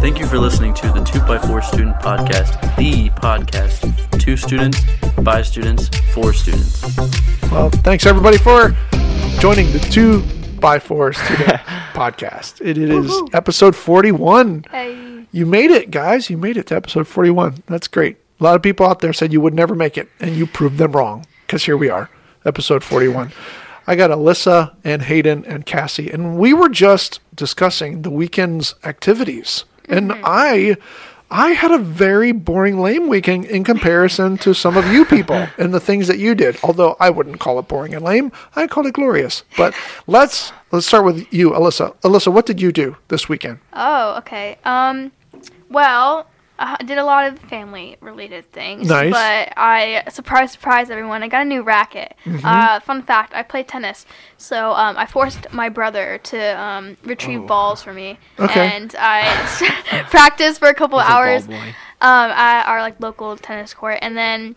Thank you for listening to the 2x4 Student Podcast, the podcast to students, by students, for students. Well, thanks everybody for joining the 2x4 Student Podcast. It is episode 41. Hey. You made it, guys. You made it to episode 41. That's great. A lot of people out there said you would never make it, and you proved them wrong, because here we are, episode 41. I got Alyssa and Hayden and Cassie, and we were just discussing the weekend's activities. And I had a very boring, lame weekend in comparison to some of you people and the things that you did. Although I wouldn't call it boring and lame. I call it glorious. But let's start with you, Alyssa. Alyssa, what did you do this weekend? Oh, okay. Well, I did a lot of family-related things. Nice. But I, surprise, surprise, everyone, I got a new racket. Mm-hmm. Fun fact, I play tennis. So I forced my brother to retrieve balls for me. Okay. And I practiced for a couple hours at our local tennis court. And then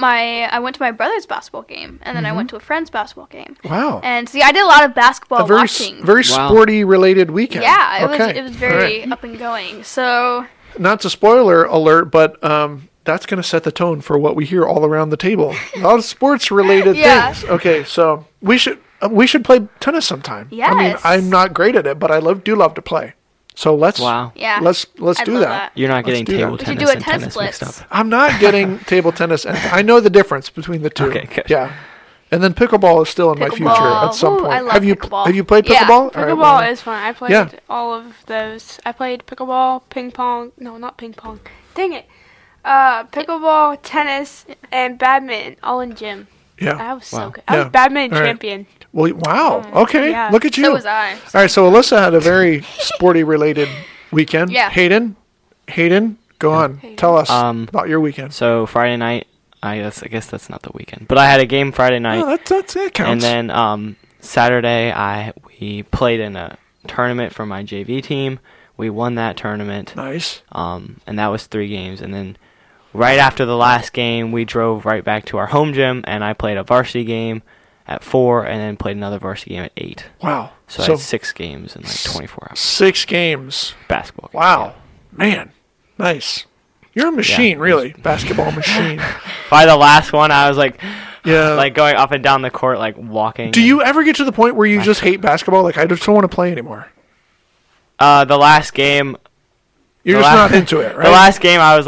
I went to my brother's basketball game, and then I went to a friend's basketball game. Wow. And see, I did a lot of basketball watching. Very sporty-related weekend. Yeah, it was very up and going. So, not to spoiler alert, but that's going to set the tone for what we hear all around the table. A lot of sports-related things. Okay, so we should play tennis sometime. Yes. I mean, I'm not great at it, but I do love to play. So let's do that. You're not getting table tennis. You do a tennis mixed up. I'm not getting table tennis, and I know the difference between the two. Okay, good. Yeah. And then pickleball is still in my future at some point. I love pickleball. Have you played pickleball? Yeah, pickleball is fun. I played all of those. I played pickleball, ping pong. No, not ping pong. Dang it. Pickleball, tennis, and badminton, all in gym. Yeah. I was so good. I was badminton champion. Well, wow. Okay. Yeah. Look at you. So was I. All right. So Alyssa had a very sporty-related weekend. Yeah. Hayden, go on. Hayden. Tell us about your weekend. So Friday night, I guess that's not the weekend, but I had a game Friday night. No, that counts. And then Saturday, we played in a tournament for my JV team. We won that tournament. Nice. And that was 3 games, and then right after the last game, we drove right back to our home gym, and I played a varsity game at 4, and then played another varsity game at 8. Wow. So I had 6 games in 24 hours. 6 games. Basketball games. Wow. Yeah. Man. Nice. You're a machine, really. Basketball machine. By the last one, I was going up and down the court, walking. Do you ever get to the point where you just hate basketball? I just don't want to play anymore. The last game. You're just not into it, right? The last game, I was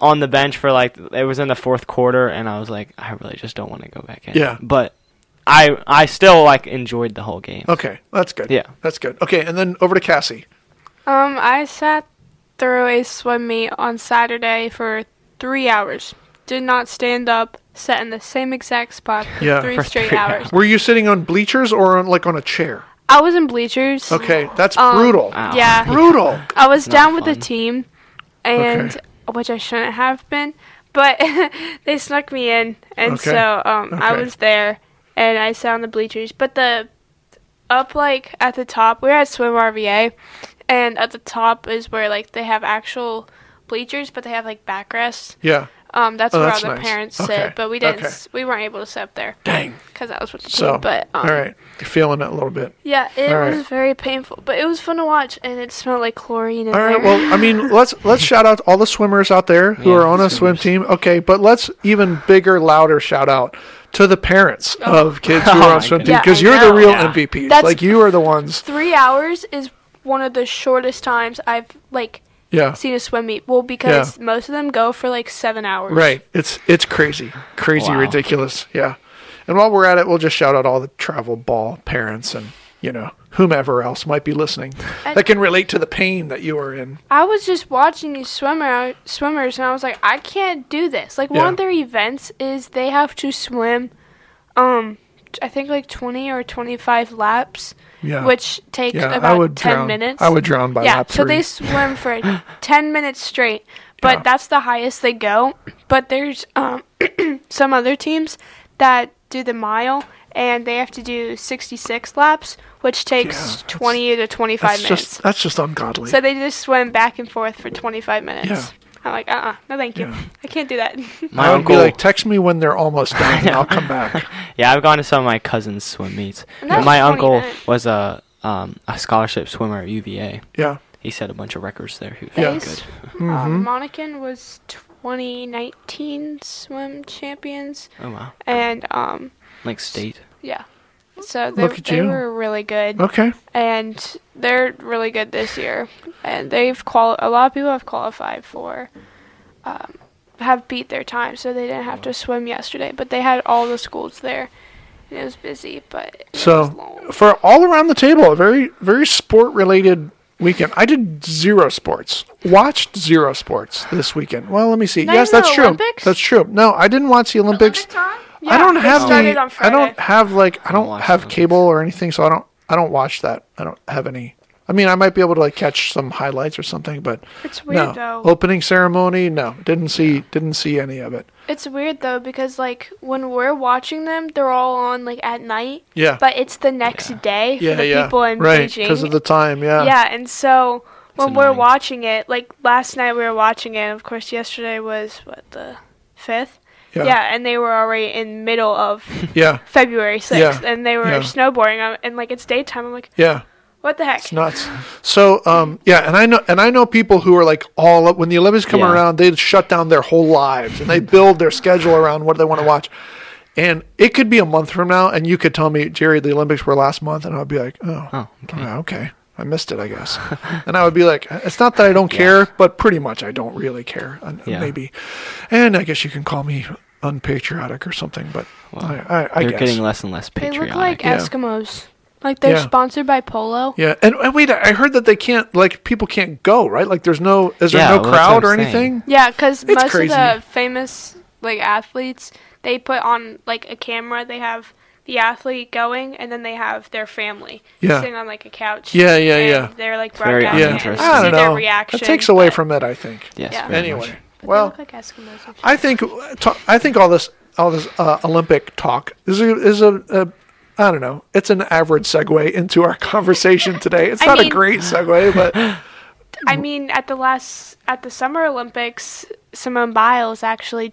on the bench for it was in the 4th quarter, and I was I really just don't want to go back in. Yeah. But I still enjoyed the whole game. Okay. That's good. Yeah. That's good. Okay, and then over to Cassie. I sat through a swim meet on Saturday for 3 hours. Did not stand up, sat in the same exact spot for three hours. Were you sitting on bleachers or on on a chair? I was in bleachers. Okay. That's brutal. Wow. Yeah. Brutal. I was down with the team and which I shouldn't have been, but they snuck me in, and I was there, and I sat on the bleachers, but at the top, we were at Swim RVA, and at the top is where, they have actual bleachers, but they have, backrests. Yeah. That's where all the parents sit, but we weren't able to sit up there. Dang. Because I was with the team, but all right. You're feeling that a little bit. Yeah, it was very painful, but it was fun to watch, and it smelled like chlorine in there. All right, well, I mean, let's shout out all the swimmers out there who are on a swim team. Okay, but let's even bigger, louder shout out to the parents of kids who are on swim team, because you're the real MVPs. That's you are the ones. 3 hours is one of the shortest times I've, seen a swim meet. Well, because most of them go for 7 hours. Right. It's crazy, ridiculous. Yeah. And while we're at it, we'll just shout out all the travel ball parents and whomever else might be listening that can relate to the pain that you are in. I was just watching these swimmers, and I was I can't do this. One of their events is they have to swim, I think 20 or 25 laps. Yeah. Which takes about 10 minutes. I would drown by lap 3. So they swim for 10 minutes straight, but that's the highest they go. But there's some other teams that do the mile, and they have to do 66 laps, which takes 20 to 25 minutes. That's just ungodly. So they just swim back and forth for 25 minutes. Yeah. I'm no thank you. Yeah. I can't do that. My uncle would be text me when they're almost done, and I'll come back. Yeah, I've gone to some of my cousin's swim meets. My uncle was a scholarship swimmer at UVA. Yeah. He set a bunch of records there. He was good. Mm-hmm. Monachan was 2019 swim champions. Oh, wow. And Lake State. Yeah. So they were really good. Okay. And they're really good this year. And they've a lot of people have qualified for have beat their time, so they didn't have to swim yesterday, but they had all the schools there. And it was busy, but it was long. For all around the table, a very very sport related weekend. I did zero sports. Watched zero sports this weekend. Well, let me see. Not yes, that's true. Olympics? That's true. No, I didn't watch the Olympics. Yeah, I don't have cable or anything, so I don't watch that. I don't have any. I mean, I might be able to catch some highlights or something, but it's weird though. Opening ceremony, no, didn't see any of it. It's weird though because when we're watching them, they're all on at night. Yeah. But it's the next day for the people in Beijing because of the time. Yeah. Yeah, and so when we're watching it, last night we were watching it, and of course yesterday was the 5th. Yeah. And they were already in middle of February 6th, and they were snowboarding, and it's daytime. I'm what the heck? It's nuts. So, and I know people who are all up when the Olympics come around, they shut down their whole lives and they build their schedule around what they want to watch. And it could be a month from now, and you could tell me, Jerry, the Olympics were last month, and I'd be like, okay, I missed it, I guess. And I would be like, it's not that I don't care, but pretty much I don't really care. Maybe. And I guess you can call me unpatriotic or something, but I guess. They're getting less and less patriotic. They look like Eskimos. They're sponsored by Polo. Yeah. And wait, I heard that they can't, people can't go, right? There's no, is there no crowd or anything? Yeah, because most of the famous, athletes, they put on, a camera. They have the athlete going, and then they have their family sitting on a couch. Yeah, yeah, yeah. They're broadcasting. Very interesting. I don't know. It takes away from it, I think. Yes. Yeah. Anyway, they look like Eskimos. I think all this Olympic talk is a I don't know. It's an average segue into our conversation today. It's not a great segue, but I mean, at the Summer Olympics, Simone Biles actually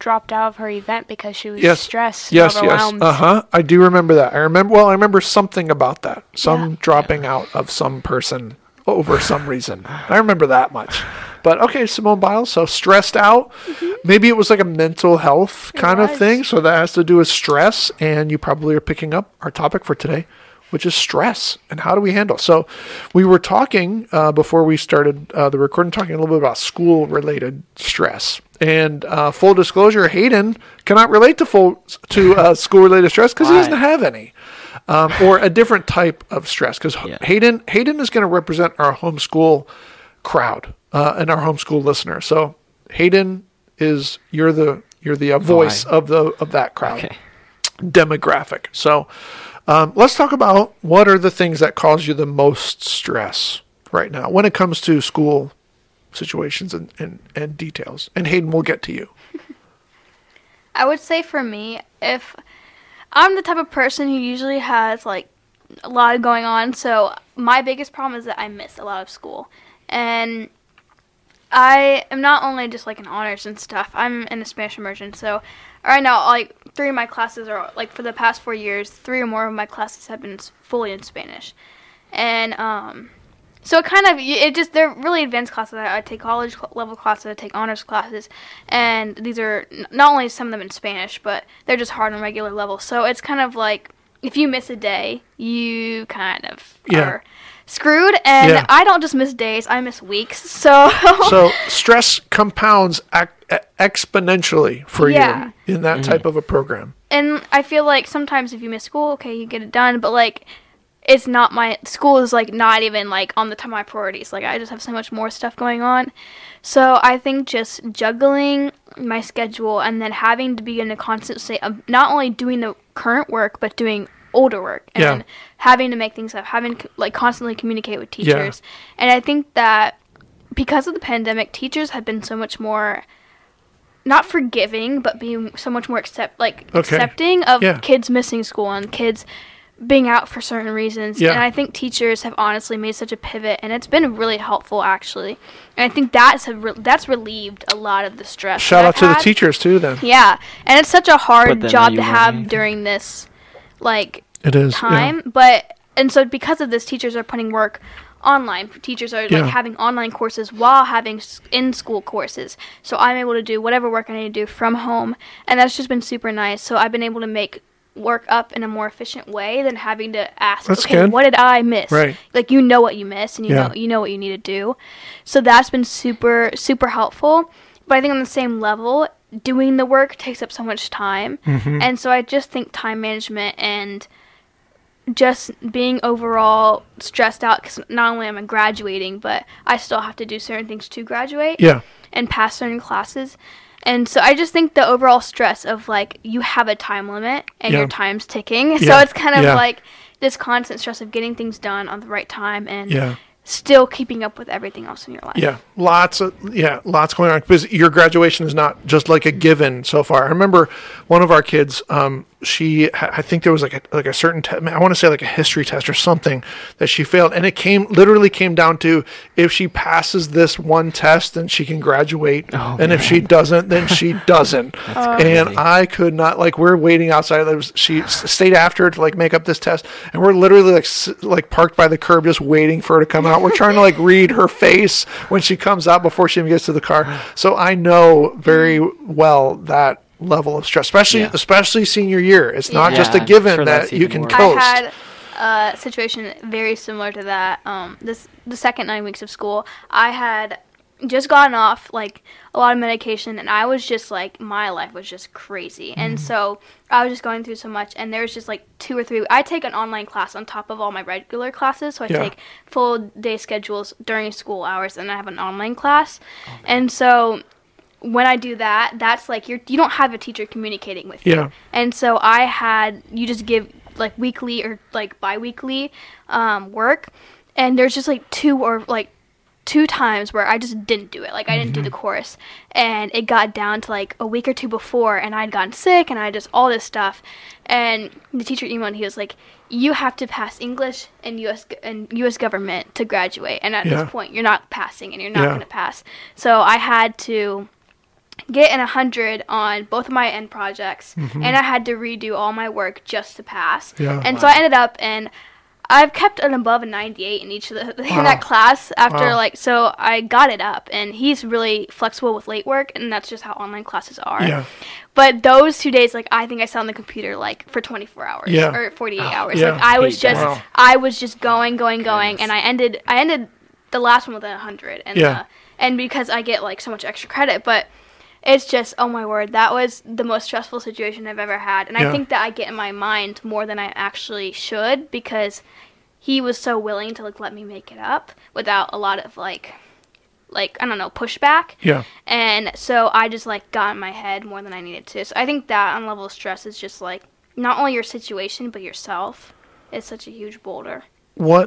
dropped out of her event because she was stressed. Yes. I do remember that. I remember something about that. Some dropping out of some person over some reason. I remember that much. But okay, Simone Biles, so stressed out. Mm-hmm. Maybe it was a mental health kind of thing. So that has to do with stress. And you probably are picking up our topic for today, which is stress and how do we handle. So we were talking before we started the recording, talking a little bit about school-related stress. And full disclosure, Hayden cannot relate to school-related stress because he doesn't have any. Or a different type of stress because Hayden is going to represent our homeschool crowd and our homeschool listeners. So Hayden you're the voice of that crowd demographic. So let's talk about what are the things that cause you the most stress right now when it comes to school situations and details. And Hayden, we'll get to you. I would say for me, if I'm the type of person who usually has a lot going on, so my biggest problem is that I miss a lot of school. And I am not only just in honors and stuff, I'm in a Spanish immersion, so right now three of my classes are for the past 4 years, three or more of my classes have been fully in Spanish. And so it they're really advanced classes. I take college level classes, I take honors classes, and these are not only some of them in Spanish, but they're just hard on regular level. So it's if you miss a day, you are screwed. And I don't just miss days, I miss weeks. So stress compounds exponentially for you in that type of a program. And I feel sometimes if you miss school, okay, you get it done, but it's not my school is not even on the top of my priorities. I just have so much more stuff going on. So I think just juggling my schedule and then having to be in a constant state of not only doing the current work, but doing older work and having to make things up, having to constantly communicate with teachers. Yeah. And I think that because of the pandemic, teachers have been so much more, not forgiving, but being so much more accepting of kids missing school and kids being out for certain reasons. Yeah. And I think teachers have honestly made such a pivot, and it's been really helpful, actually. And I think that's relieved a lot of the stress. Shout out to the teachers, too, then. Yeah. And it's such a hard job to have during this, it is, time. Yeah. But And so because of this, teachers are putting work online. Teachers are like having online courses while having in-school courses. So I'm able to do whatever work I need to do from home, and that's just been super nice. So I've been able to make work up in a more efficient way than having to ask, what did I miss? Right. Like, you know what you missed, and you know what you need to do. So that's been super, super helpful. But I think on the same level, doing the work takes up so much time. Mm-hmm. And so I just think time management and just being overall stressed out, because not only am I graduating, but I still have to do certain things to graduate and pass certain classes. And so I just think the overall stress of, like, you have a time limit and your time's ticking. So it's kind of like this constant stress of getting things done on the right time and still keeping up with everything else in your life. Yeah, lots going on, because your graduation is not just like a given so far. I remember one of our kids, I think there was like a certain I want to say like a history test or something that she failed, and it literally came down to, if she passes this one test, then she can graduate, if she doesn't, then she doesn't. And I could not, like, we're waiting outside. She stayed after her to like make up this test, and we're literally like parked by the curb just waiting for her to come out. We're trying to like read her face when she comes out before she even gets to the car. So I know very well that level of stress, especially senior year. It's not just a given that you can coast. I had a situation very similar to that. The second 9 weeks of school, I had just gotten off like a lot of medication, and I was just like, my life was just crazy. Mm-hmm. And so I was just going through so much, and there's just like 2 or 3. I take an online class on top of all my regular classes, so I take full day schedules during school hours, and I have an online class. And so when I do that, that's like you don't have a teacher communicating with you. And so you just give like weekly or like biweekly work, and there's just like two times where I just didn't do it. Like, I didn't do the course, and it got down to like a week or two before, and I'd gotten sick, and I just all this stuff, and the teacher emailed, and he was like, you have to pass English and U.S. government to graduate, and at this point you're not passing, and you're not going to pass. So I had to get an 100 on both of my end projects, and I had to redo all my work just to pass. So I ended up in, I've kept an above a 98 in each of the in that class after so I got it up, and he's really flexible with late work, and that's just how online classes are. But those 2 days, like, I think I sat on the computer like for 24 hours or 48 hours. Like, I was just going, and I ended the last one with a 100, and and because I get like so much extra credit, but it's just, oh my word, that was the most stressful situation I've ever had. And I think that I get in my mind more than I actually should, because he was so willing to like let me make it up without a lot of like I don't know, pushback. And so I just like got in my head more than I needed to. So I think that on level of stress is just like not only your situation but yourself is such a huge boulder. I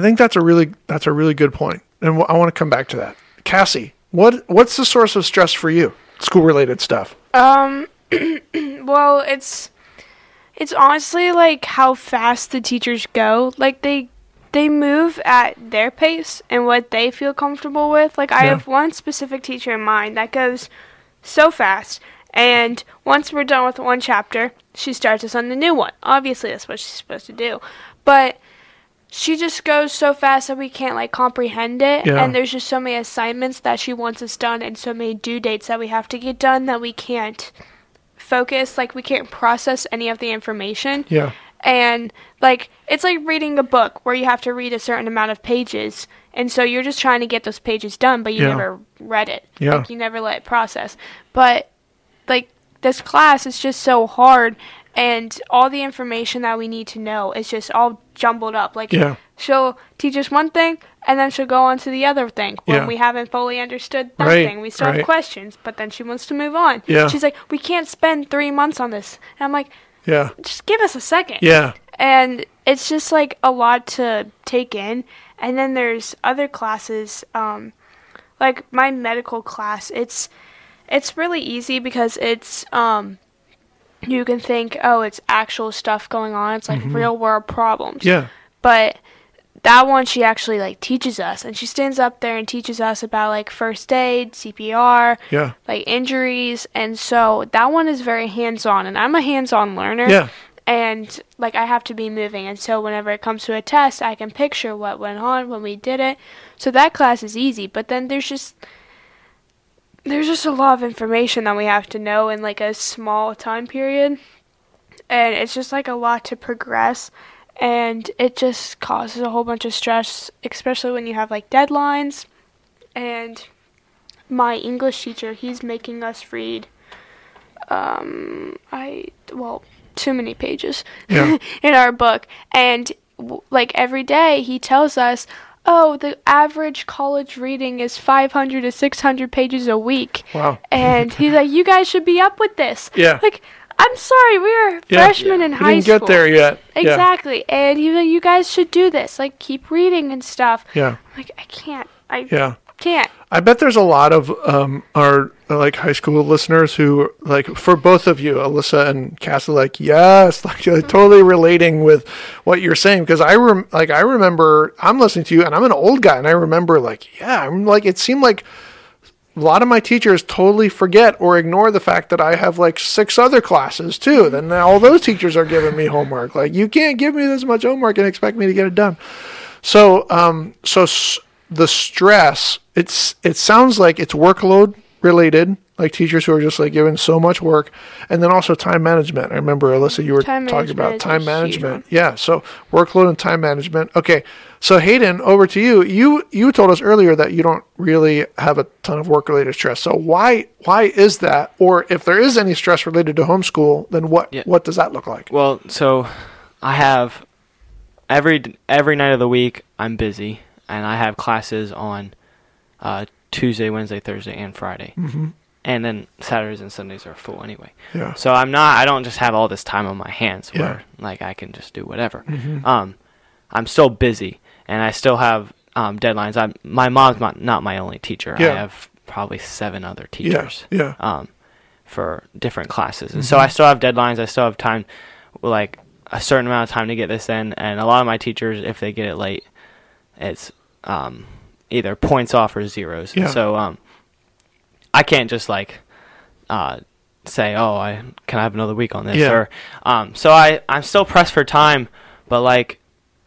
think that's a really good point. And I want to come back to that. Cassie, What's the source of stress for you? School-related stuff. Well, it's honestly like how fast the teachers go. Like, they move at their pace and what they feel comfortable with. Like, I have one specific teacher in mind that goes so fast. And once we're done with one chapter, she starts us on the new one. Obviously, that's what she's supposed to do. But she just goes so fast that we can't, like, comprehend it. And there's just so many assignments that she wants us done, and so many due dates that we have to get done, that we can't focus. Like, we can't process any of the information. And, like, it's like reading a book where you have to read a certain amount of pages. And so you're just trying to get those pages done, but you never read it. Like, you never let it process. But, like, this class is just so hard. And all the information that we need to know is just all jumbled up. Like, she'll teach us one thing, and then she'll go on to the other thing when we haven't fully understood that thing. We still have questions, but then she wants to move on. She's like, we can't spend 3 months on this. And I'm like, just give us a second. And it's just, like, a lot to take in. And then there's other classes. Like, my medical class, it's really easy because it's you can think, oh, it's actual stuff going on. It's like real world problems. But that one, she actually like teaches us, and she stands up there and teaches us about like first aid, CPR, like injuries. And so that one is very hands on, and I'm a hands on learner. And like I have to be moving, and so whenever it comes to a test, I can picture what went on when we did it. So that class is easy, but then there's just a lot of information that we have to know in like a small time period, and it's just like a lot to progress, and it just causes a whole bunch of stress, especially when you have like deadlines. And my English teacher, he's making us read too many pages in our book, and like every day he tells us, oh, the average college reading is 500 to 600 pages a week. Wow. And he's like, you guys should be up with this. Yeah. Like, I'm sorry, we're freshmen in high school. We didn't get there yet. Exactly. Yeah. And he's like, you guys should do this. Like, keep reading and stuff. Yeah. I'm like, I can't. I bet there's a lot of our like high school listeners who, like, for both of you, Alyssa and Cassie, like, yes, like totally relating with what you're saying, because I remember I'm listening to you and I'm an old guy, and I remember it seemed like a lot of my teachers totally forget or ignore the fact that I have like 6 other classes too. Then all those teachers are giving me homework. Like, you can't give me this much homework and expect me to get it done. So the stress, it sounds like it's workload related, like teachers who are just like given so much work, and then also time management. I remember, Alyssa, you were talking about time management. Yeah, so workload and time management. Okay, so Hayden, over to you. You told us earlier that you don't really have a ton of work-related stress. So why is that? Or if there is any stress related to homeschool, then what does that look like? Well, so I have every night of the week I'm busy. And I have classes on Tuesday, Wednesday, Thursday, and Friday. Mm-hmm. And then Saturdays and Sundays are full anyway. Yeah. So I don't just have all this time on my hands where like I can just do whatever. Mm-hmm. I'm still busy, and I still have deadlines. My mom's not my only teacher. Yeah. I have probably 7 other teachers for different classes. And so I still have deadlines. I still have time, like a certain amount of time to get this in. And a lot of my teachers, if they get it late, it's either points off or zeros. Yeah. So I can't just like say, oh, can I have another week on this? Yeah. Or so I'm still pressed for time, but like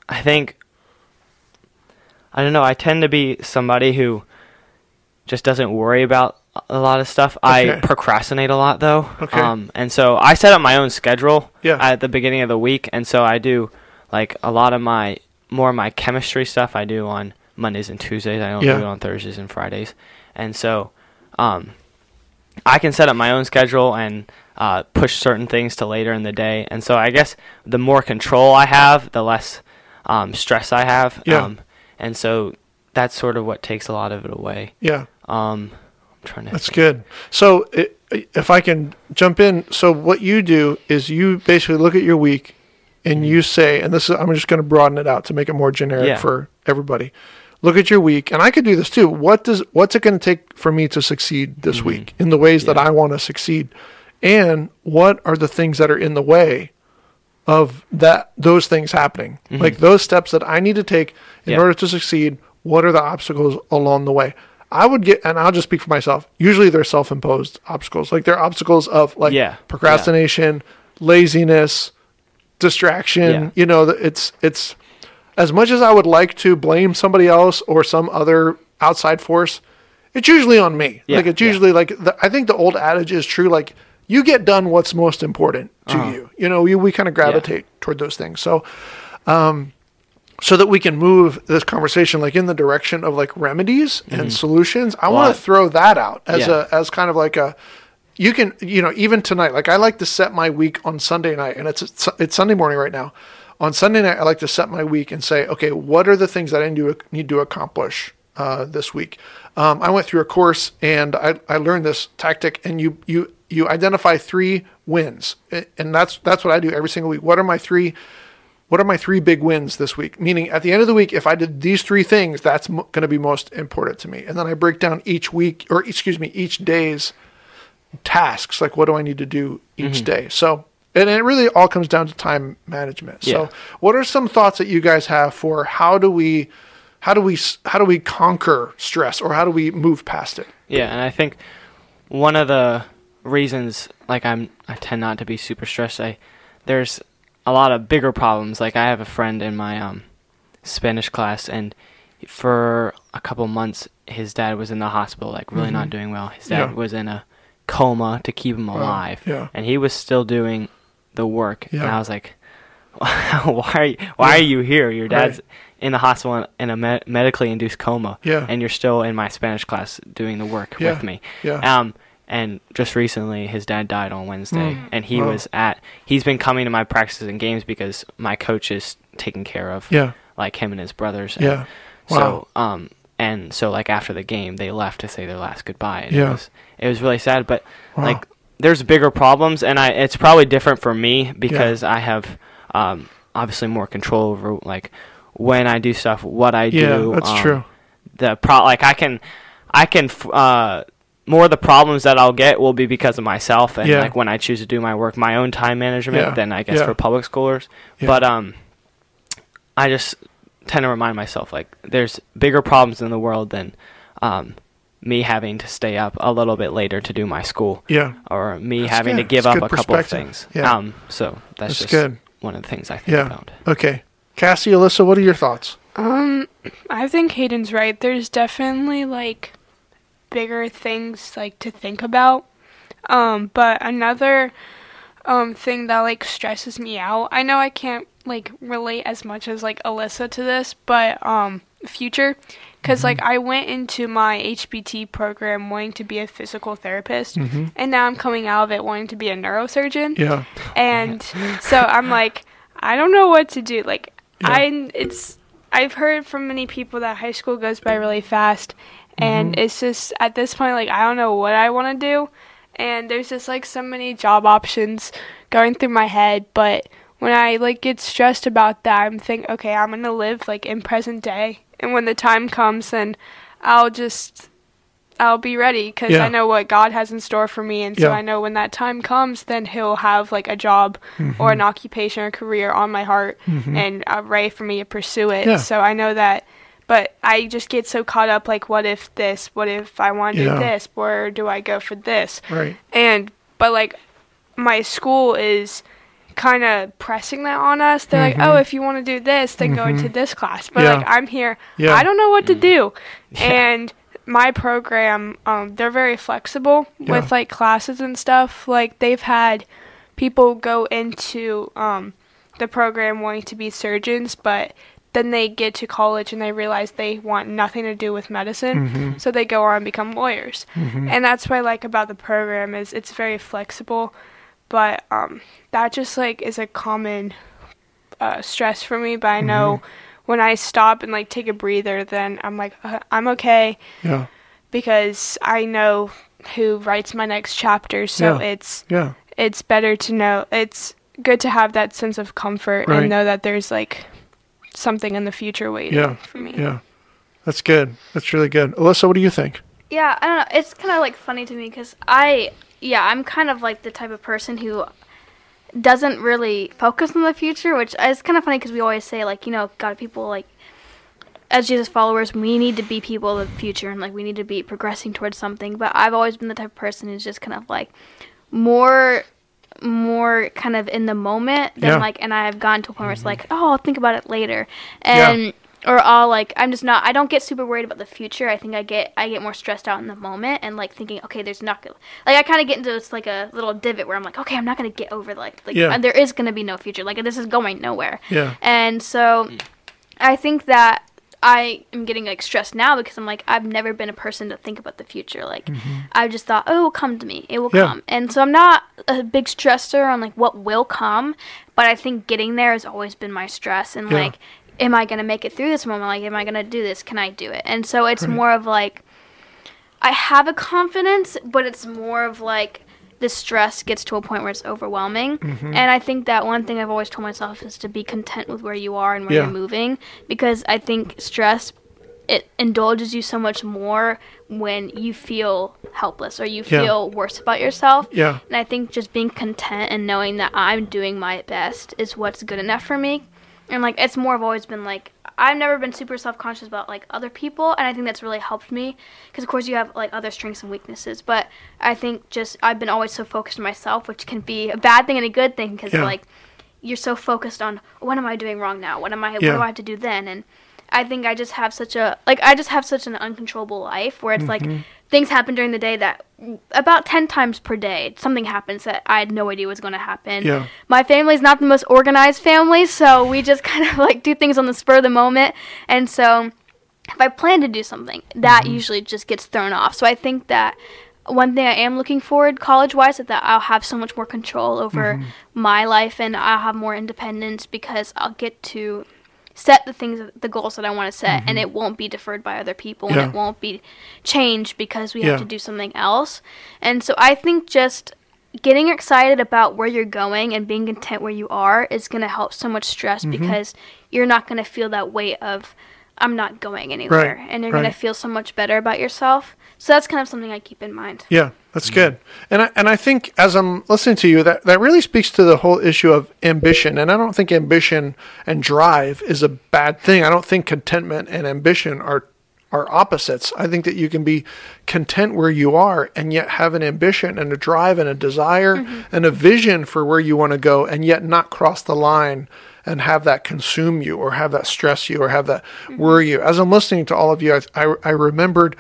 I think, I don't know, I tend to be somebody who just doesn't worry about a lot of stuff. Okay. I procrastinate a lot though. Okay. And so I set up my own schedule at the beginning of the week, and so I do like a lot of my chemistry stuff I do on Mondays and Tuesdays. I don't do it on Thursdays and Fridays. And so I can set up my own schedule and push certain things to later in the day. And so I guess the more control I have, the less stress I have. Yeah. And so that's sort of what takes a lot of it away. Yeah. I'm trying to That's think. Good. So if I can jump in. So what you do is you basically look at your week, and you say, and this is, I'm just going to broaden it out to make it more generic for everybody. Look at your week, and I could do this too. What's it going to take for me to succeed this week in the ways that I want to succeed? And what are the things that are in the way of those things happening? Mm-hmm. Like those steps that I need to take in order to succeed, what are the obstacles along the way? I would get, and I'll just speak for myself, usually they're self-imposed obstacles. Like they're obstacles of like procrastination, laziness, distraction, you know, it's as much as I would like to blame somebody else or some other outside force, it's usually on me. Yeah, like it's usually like I think the old adage is true. Like you get done what's most important to you. You know, we kind of gravitate toward those things. So, so that we can move this conversation like in the direction of like remedies and solutions, I want to throw that out as as kind of like a. You can, you know, even tonight, like I like to set my week on Sunday night, and it's Sunday morning right now. On Sunday night, I like to set my week and say, okay, what are the things that I need to accomplish this week? I went through a course and I learned this tactic, and you identify 3 wins, and that's what I do every single week. What are my 3 big wins this week? Meaning at the end of the week, if I did these 3 things, that's going to be most important to me. And then I break down each day's tasks, like what do I need to do each day? So, and it really all comes down to time management. So what are some thoughts that you guys have for how do we conquer stress, or how do we move past it? Yeah. And I think one of the reasons, like I tend not to be super stressed. There's a lot of bigger problems. Like, I have a friend in my Spanish class, and for a couple months his dad was in the hospital, like, really not doing well. His dad was in a coma to keep him alive, and he was still doing the work. And I was like, why are you here? Your dad's in the hospital in a medically induced coma, and you're still in my Spanish class doing the work with me. And just recently his dad died on Wednesday, and he was he's been coming to my practices and games because my coach is taking care of like him and his brothers. And so and so, like, after the game they left to say their last goodbye, and it was really sad. But like, there's bigger problems, and it's probably different for me because I have obviously more control over, like, when I do stuff, what I do. Yeah, that's true. Like, I can more of the problems that I'll get will be because of myself, and like, when I choose to do my work, my own time management, than I guess for public schoolers. But I just tend to remind myself, like, there's bigger problems in the world than me having to stay up a little bit later to do my school, or me having to give up a couple of things. So that's just good. One of the things I think about. Okay. Cassie, Alyssa, what are your thoughts? I think Hayden's right. There's definitely, like, bigger things, like, to think about. But another thing that, like, stresses me out, I know I can't, like, relate as much as, like, Alyssa to this, but future, because like, I went into my HPT program wanting to be a physical therapist, and now I'm coming out of it wanting to be a neurosurgeon. And so I'm like, I don't know what to do. Like, I've heard from many people that high school goes by really fast, and it's just at this point, like, I don't know what I want to do, and there's just, like, so many job options going through my head. But when I, like, get stressed about that, I'm thinking, okay, I'm gonna live, like, in present day, and when the time comes, then I'll be ready, because I know what God has in store for me, and so I know when that time comes, then He'll have, like, a job or an occupation or career on my heart and ready for me to pursue it. So I know that, but I just get so caught up, like, what if this? What if I want to do this? Where do I go for this? Right. But, like, my school is kind of pressing that on us. They're like, oh, if you want to do this, then go into this class. But, like, I'm here. I don't know what to do. And my program, they're very flexible with, like, classes and stuff. Like, they've had people go into the program wanting to be surgeons, but then they get to college and they realize they want nothing to do with medicine, so they go on and become lawyers. And that's what I like about the program, is it's very flexible. But that just, like, is a common stress for me. But I know when I stop and, like, take a breather, then I'm like, I'm okay. Yeah. Because I know who writes my next chapter, so it's better to know. It's good to have that sense of comfort and know that there's, like, something in the future waiting for me. Yeah, that's good. That's really good. Alyssa, what do you think? Yeah, I don't know. It's kind of, like, funny to me because I'm kind of, like, the type of person who doesn't really focus on the future, which is kind of funny because we always say, like, you know, God, people, like, as Jesus followers, we need to be people of the future, and, like, we need to be progressing towards something. But I've always been the type of person who's just kind of, like, more kind of in the moment than, like, and I've gotten to a point where it's like, oh, I'll think about it later. And or I'll, like, I don't get super worried about the future. I think I get more stressed out in the moment and, like, thinking, okay, there's not gonna, like, I kind of get into this, like, a little divot where I'm like, okay, I'm not going to get over, like there is going to be no future. Like, this is going nowhere. Yeah. And so I think that I am getting, like, stressed now because I'm like, I've never been a person to think about the future. Like, I've just thought, oh, it will come to me. It will come. And so I'm not a big stressor on, like, what will come, but I think getting there has always been my stress and, like, am I going to make it through this moment? Like, am I going to do this? Can I do it? And so it's more of, like, I have a confidence, but it's more of, like, the stress gets to a point where it's overwhelming. And I think that one thing I've always told myself is to be content with where you are and where you're moving, because I think stress, it indulges you so much more when you feel helpless or you feel worse about yourself. Yeah. And I think just being content and knowing that I'm doing my best is what's good enough for me. And, like, it's more of always been, like, I've never been super self-conscious about, like, other people, and I think that's really helped me because, of course, you have, like, other strengths and weaknesses, but I think just I've been always so focused on myself, which can be a bad thing and a good thing because, like, you're so focused on what am I doing wrong now? What do I have to do then? And I think I just have such an uncontrollable life where it's mm-hmm. like things happen during the day that about 10 times per day something happens that I had no idea was going to happen. Yeah. My family's not the most organized family, so we just kind of like do things on the spur of the moment. And so if I plan to do something, that mm-hmm. usually just gets thrown off. So I think that one thing I am looking forward college-wise is that I'll have so much more control over mm-hmm. my life, and I'll have more independence because I'll get to set the goals that I want to set, mm-hmm. and it won't be deferred by other people, yeah. and it won't be changed because we yeah. have to do something else. And so I think just getting excited about where you're going and being content where you are is going to help so much stress mm-hmm. because you're not going to feel that weight of I'm not going anywhere, right. and you're right. going to feel so much better about yourself. So that's kind of something I keep in mind. Yeah, that's mm-hmm. good. And I think as I'm listening to you, that really speaks to the whole issue of ambition. And I don't think ambition and drive is a bad thing. I don't think contentment and ambition are opposites. I think that you can be content where you are and yet have an ambition and a drive and a desire mm-hmm. and a vision for where you want to go and yet not cross the line and have that consume you or have that stress you or have that worry you. As I'm listening to all of you, I remembered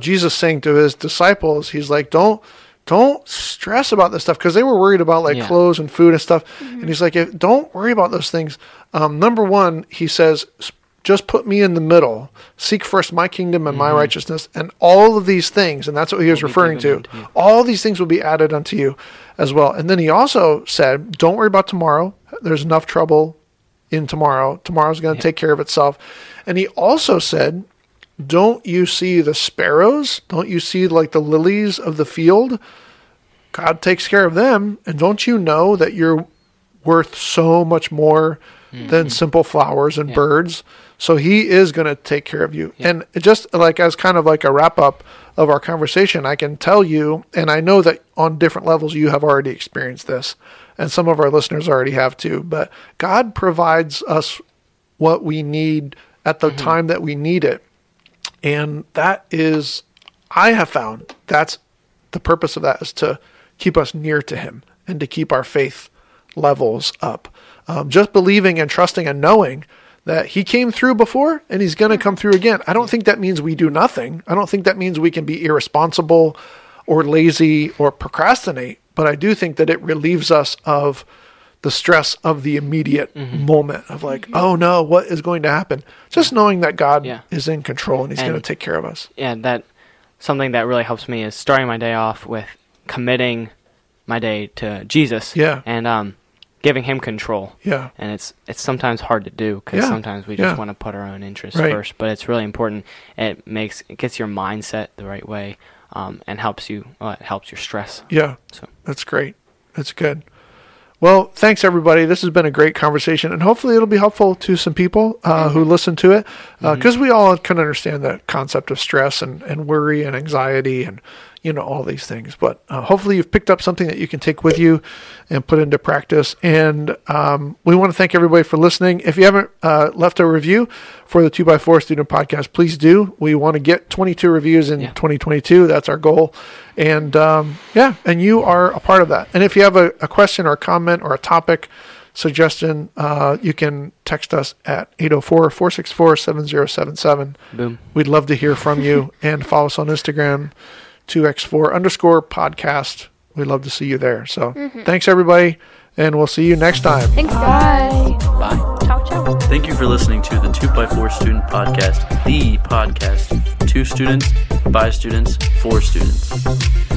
Jesus saying to his disciples, he's like, don't stress about this stuff, because they were worried about like yeah. clothes and food and stuff. Mm-hmm. And he's like, don't worry about those things. Number one, he says, just put me in the middle. Seek first my kingdom and my mm-hmm. righteousness, and all of these things, and that's what he was referring to, all these things will be added unto you as well. And then he also said, don't worry about tomorrow. There's enough trouble in tomorrow. Tomorrow's going to take care of itself. And he also said, don't you see the sparrows? Don't you see like the lilies of the field? God takes care of them. And don't you know that you're worth so much more mm-hmm. than simple flowers and birds? So he is going to take care of you. Yeah. And just like as kind of like a wrap up of our conversation, I can tell you, and I know that on different levels, you have already experienced this, and some of our listeners already have too, but God provides us what we need at the mm-hmm. time that we need it. And that is, I have found that's the purpose of that, is to keep us near to him and to keep our faith levels up. Just believing and trusting and knowing that he came through before and he's going to come through again. I don't think that means we do nothing. I don't think that means we can be irresponsible or lazy or procrastinate, but I do think that it relieves us of the stress of the immediate mm-hmm. moment of like, mm-hmm. oh no, what is going to happen? Just knowing that God is in control and he's going to take care of us. Yeah, that something that really helps me is starting my day off with committing my day to Jesus. Yeah. And, giving him control. Yeah. And it's sometimes hard to do, because sometimes we just want to put our own interests first, but it's really important. It gets your mindset the right way, and helps you, it helps your stress. Yeah. So that's great. That's good. Well, thanks everybody. This has been a great conversation, and hopefully it'll be helpful to some people who listen to it, because we all can understand the concept of stress and worry and anxiety and, you know, all these things. But hopefully you've picked up something that you can take with you and put into practice. And we want to thank everybody for listening. If you haven't left a review for the 2x4 Student Podcast, please do. We want to get 22 reviews in 2022. That's our goal. And and you are a part of that. And if you have a question or a comment or a topic suggestion, you can text us at 804-464-7077. Boom. We'd love to hear from you. And follow us on Instagram, 2x4_podcast. We'd love to see you there. So thanks everybody, and we'll see you next time. Thanks. Bye. Ciao, ciao. Thank you for listening to the 2x4 Student Podcast, the podcast to students, by students, for students.